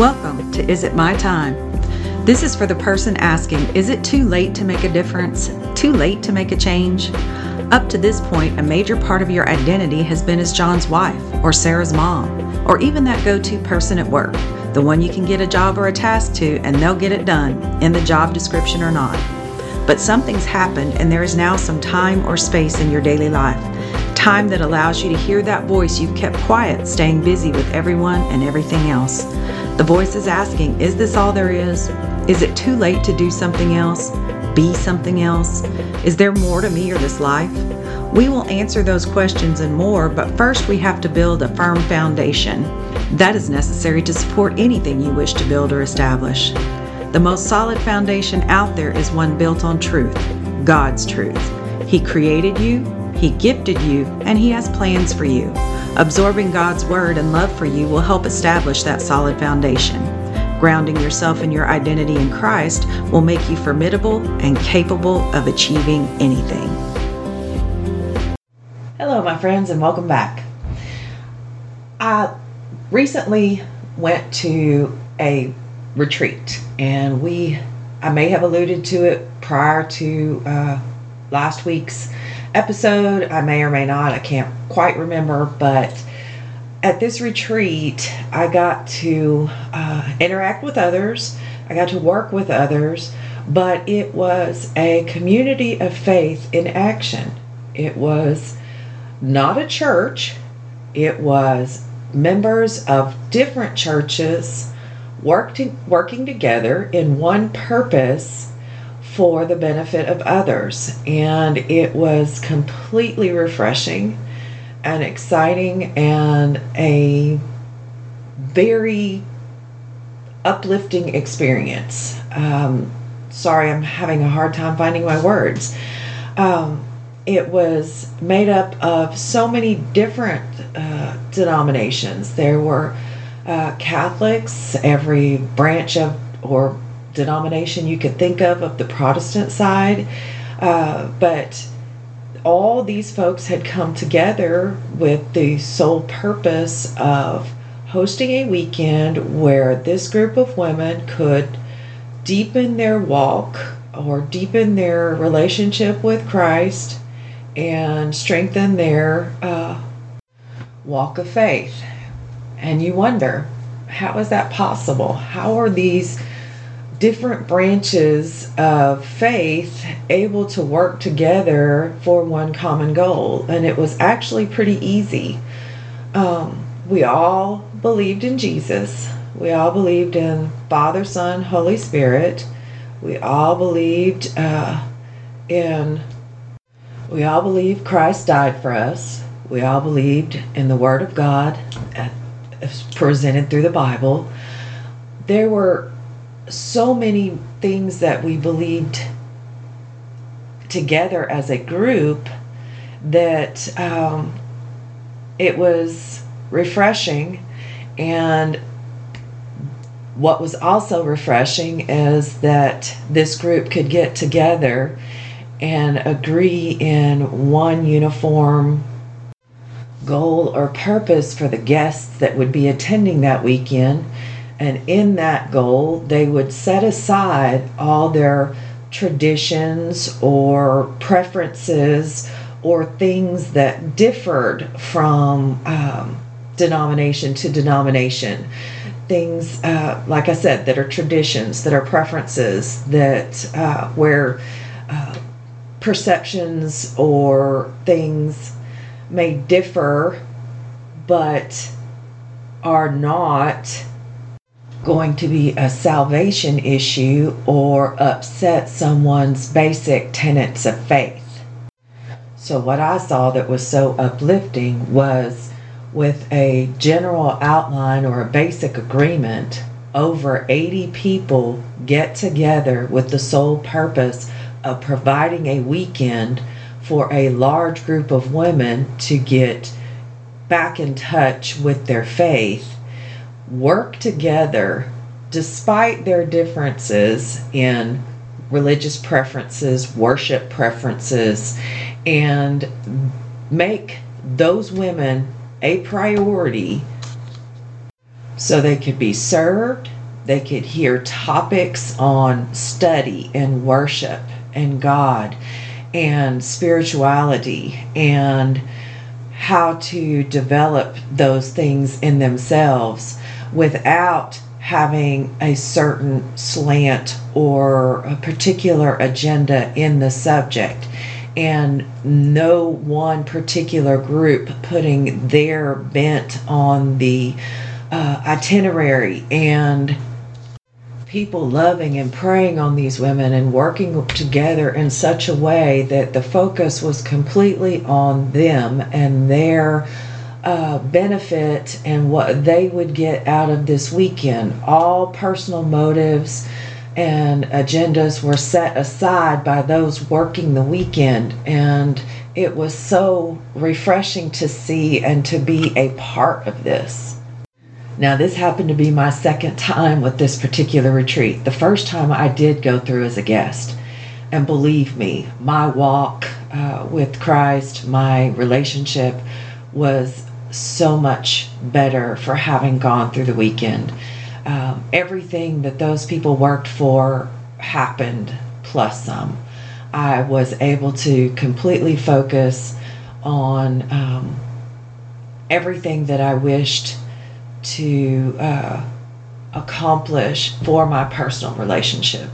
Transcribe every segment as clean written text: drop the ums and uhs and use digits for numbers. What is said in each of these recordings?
Welcome to Is It My Time? This is for the person asking, is it too late to make a difference? Too late to make a change? Up to this point, a major part of your identity has been as John's wife, or Sarah's mom, or even that go-to person at work, the one you can get a job or a task to and they'll get it done, in the job description or not. But something's happened and there is now some time or space in your daily life. Time that allows you to hear that voice you've kept quiet, staying busy with everyone and everything else. The voice is asking, is this all there is? Is it too late to do something else? Be something else? Is there more to me or this life? We will answer those questions and more, but first we have to build a firm foundation. That is necessary to support anything you wish to build or establish. The most solid foundation out there is one built on truth, God's truth. He created you, He gifted you, and He has plans for you. Absorbing God's word and love for you will help establish that solid foundation. Grounding yourself in your identity in Christ will make you formidable and capable of achieving anything. Hello, my friends, and welcome back. I recently went to a retreat, and I may have alluded to it prior to last week's episode. I may or may not, I can't quite remember, but at this retreat I got to interact with others, I got to work with others, but it was a community of faith in action. It was not a church, it was members of different churches working together in one purpose for the benefit of others, and it was completely refreshing and exciting and a very uplifting experience. Sorry, I'm having a hard time finding my words. It was made up of so many different denominations. There were Catholics, every branch of or denomination you could think of the Protestant side, but all these folks had come together with the sole purpose of hosting a weekend where this group of women could deepen their walk or deepen their relationship with Christ and strengthen their walk of faith. And you wonder, how is that possible? How are these different branches of faith able to work together for one common goal? And it was actually pretty easy. We all believed in Jesus. We all believed in Father, Son, Holy Spirit. We all believed Christ died for us. We all believed in the Word of God as presented through the Bible. There were so many things that we believed together as a group that it was refreshing. And what was also refreshing is that this group could get together and agree in one uniform goal or purpose for the guests that would be attending that weekend. And in that goal, they would set aside all their traditions or preferences or things that differed from denomination to denomination. Things, like I said, that are traditions, that are preferences, that where perceptions or things may differ but are not going to be a salvation issue or upset someone's basic tenets of faith. So what I saw that was so uplifting was, with a general outline or a basic agreement, over 80 people get together with the sole purpose of providing a weekend for a large group of women to get back in touch with their faith, work together despite their differences in religious preferences, worship preferences, and make those women a priority So they could be served, they could hear topics on study and worship and God and spirituality and how to develop those things in themselves without having a certain slant or a particular agenda in the subject, and no one particular group putting their bent on the itinerary, and people loving and praying on these women and working together in such a way that the focus was completely on them and their benefit and what they would get out of this weekend. All personal motives and agendas were set aside by those working the weekend, and it was so refreshing to see and to be a part of this. Now, this happened to be my second time with this particular retreat. The first time I did go through as a guest. And believe me, my walk with Christ, my relationship was so much better for having gone through the weekend. Everything that those people worked for happened, plus some. I was able to completely focus on everything that I wished to accomplish for my personal relationship.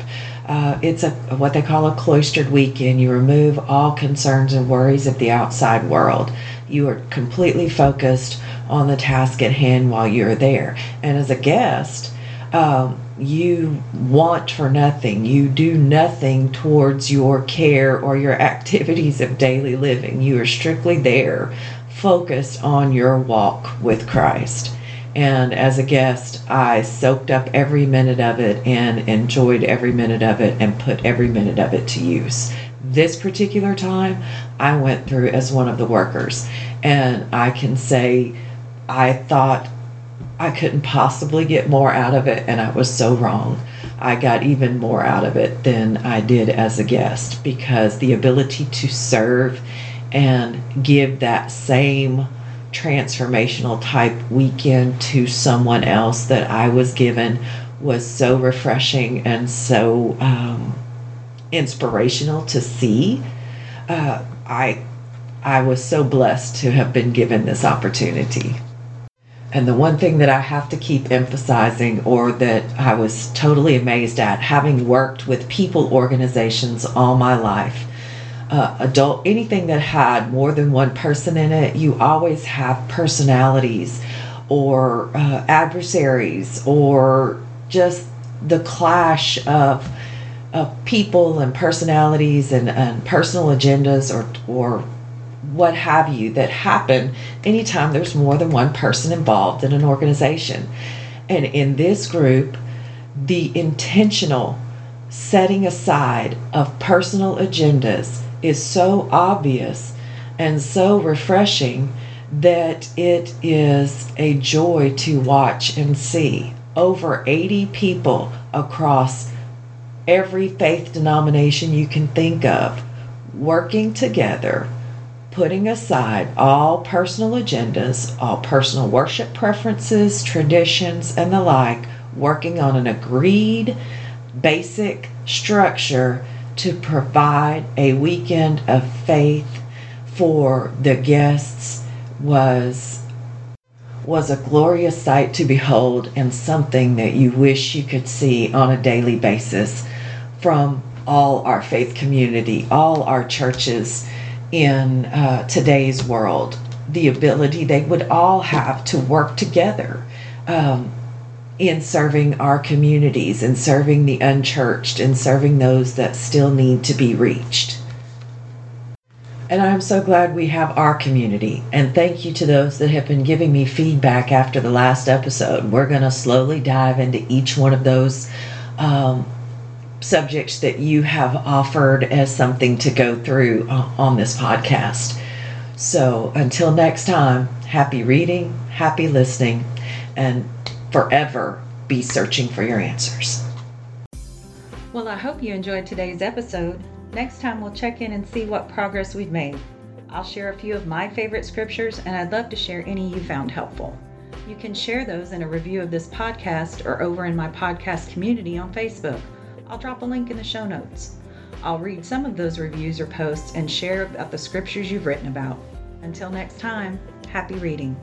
It's what they call a cloistered weekend. You remove all concerns and worries of the outside world. You are completely focused on the task at hand while you're there. And as a guest, you want for nothing. You do nothing towards your care or your activities of daily living. You are strictly there, focused on your walk with Christ. And as a guest, I soaked up every minute of it and enjoyed every minute of it and put every minute of it to use. This particular time, I went through as one of the workers. And I can say I thought I couldn't possibly get more out of it, and I was so wrong. I got even more out of it than I did as a guest, because the ability to serve and give that same transformational type weekend to someone else that I was given was so refreshing and so inspirational to see. I was so blessed to have been given this opportunity. And the one thing that I have to keep emphasizing, or that I was totally amazed at, having worked with people organizations all my life, adult, anything that had more than one person in it, you always have personalities or adversaries or just the clash of people and personalities and personal agendas or what have you that happen anytime there's more than one person involved in an organization. And in this group, the intentional setting aside of personal agendas is so obvious and so refreshing that it is a joy to watch and see. Over 80 people across every faith denomination you can think of working together, putting aside all personal agendas, all personal worship preferences, traditions, and the like, working on an agreed basic structure to provide a weekend of faith for the guests was a glorious sight to behold, and something that you wish you could see on a daily basis from all our faith community, all our churches in today's world. The ability they would all have to work together in serving our communities, in serving the unchurched, in serving those that still need to be reached. And I'm so glad we have our community. And thank you to those that have been giving me feedback after the last episode. We're going to slowly dive into each one of those subjects that you have offered as something to go through on this podcast. So until next time, happy reading, happy listening, and forever be searching for your answers. Well, I hope you enjoyed today's episode. Next time we'll check in and see what progress we've made. I'll share a few of my favorite scriptures, and I'd love to share any you found helpful. You can share those in a review of this podcast or over in my podcast community on Facebook. I'll drop a link in the show notes. I'll read some of those reviews or posts and share about the scriptures you've written about. Until next time, happy reading.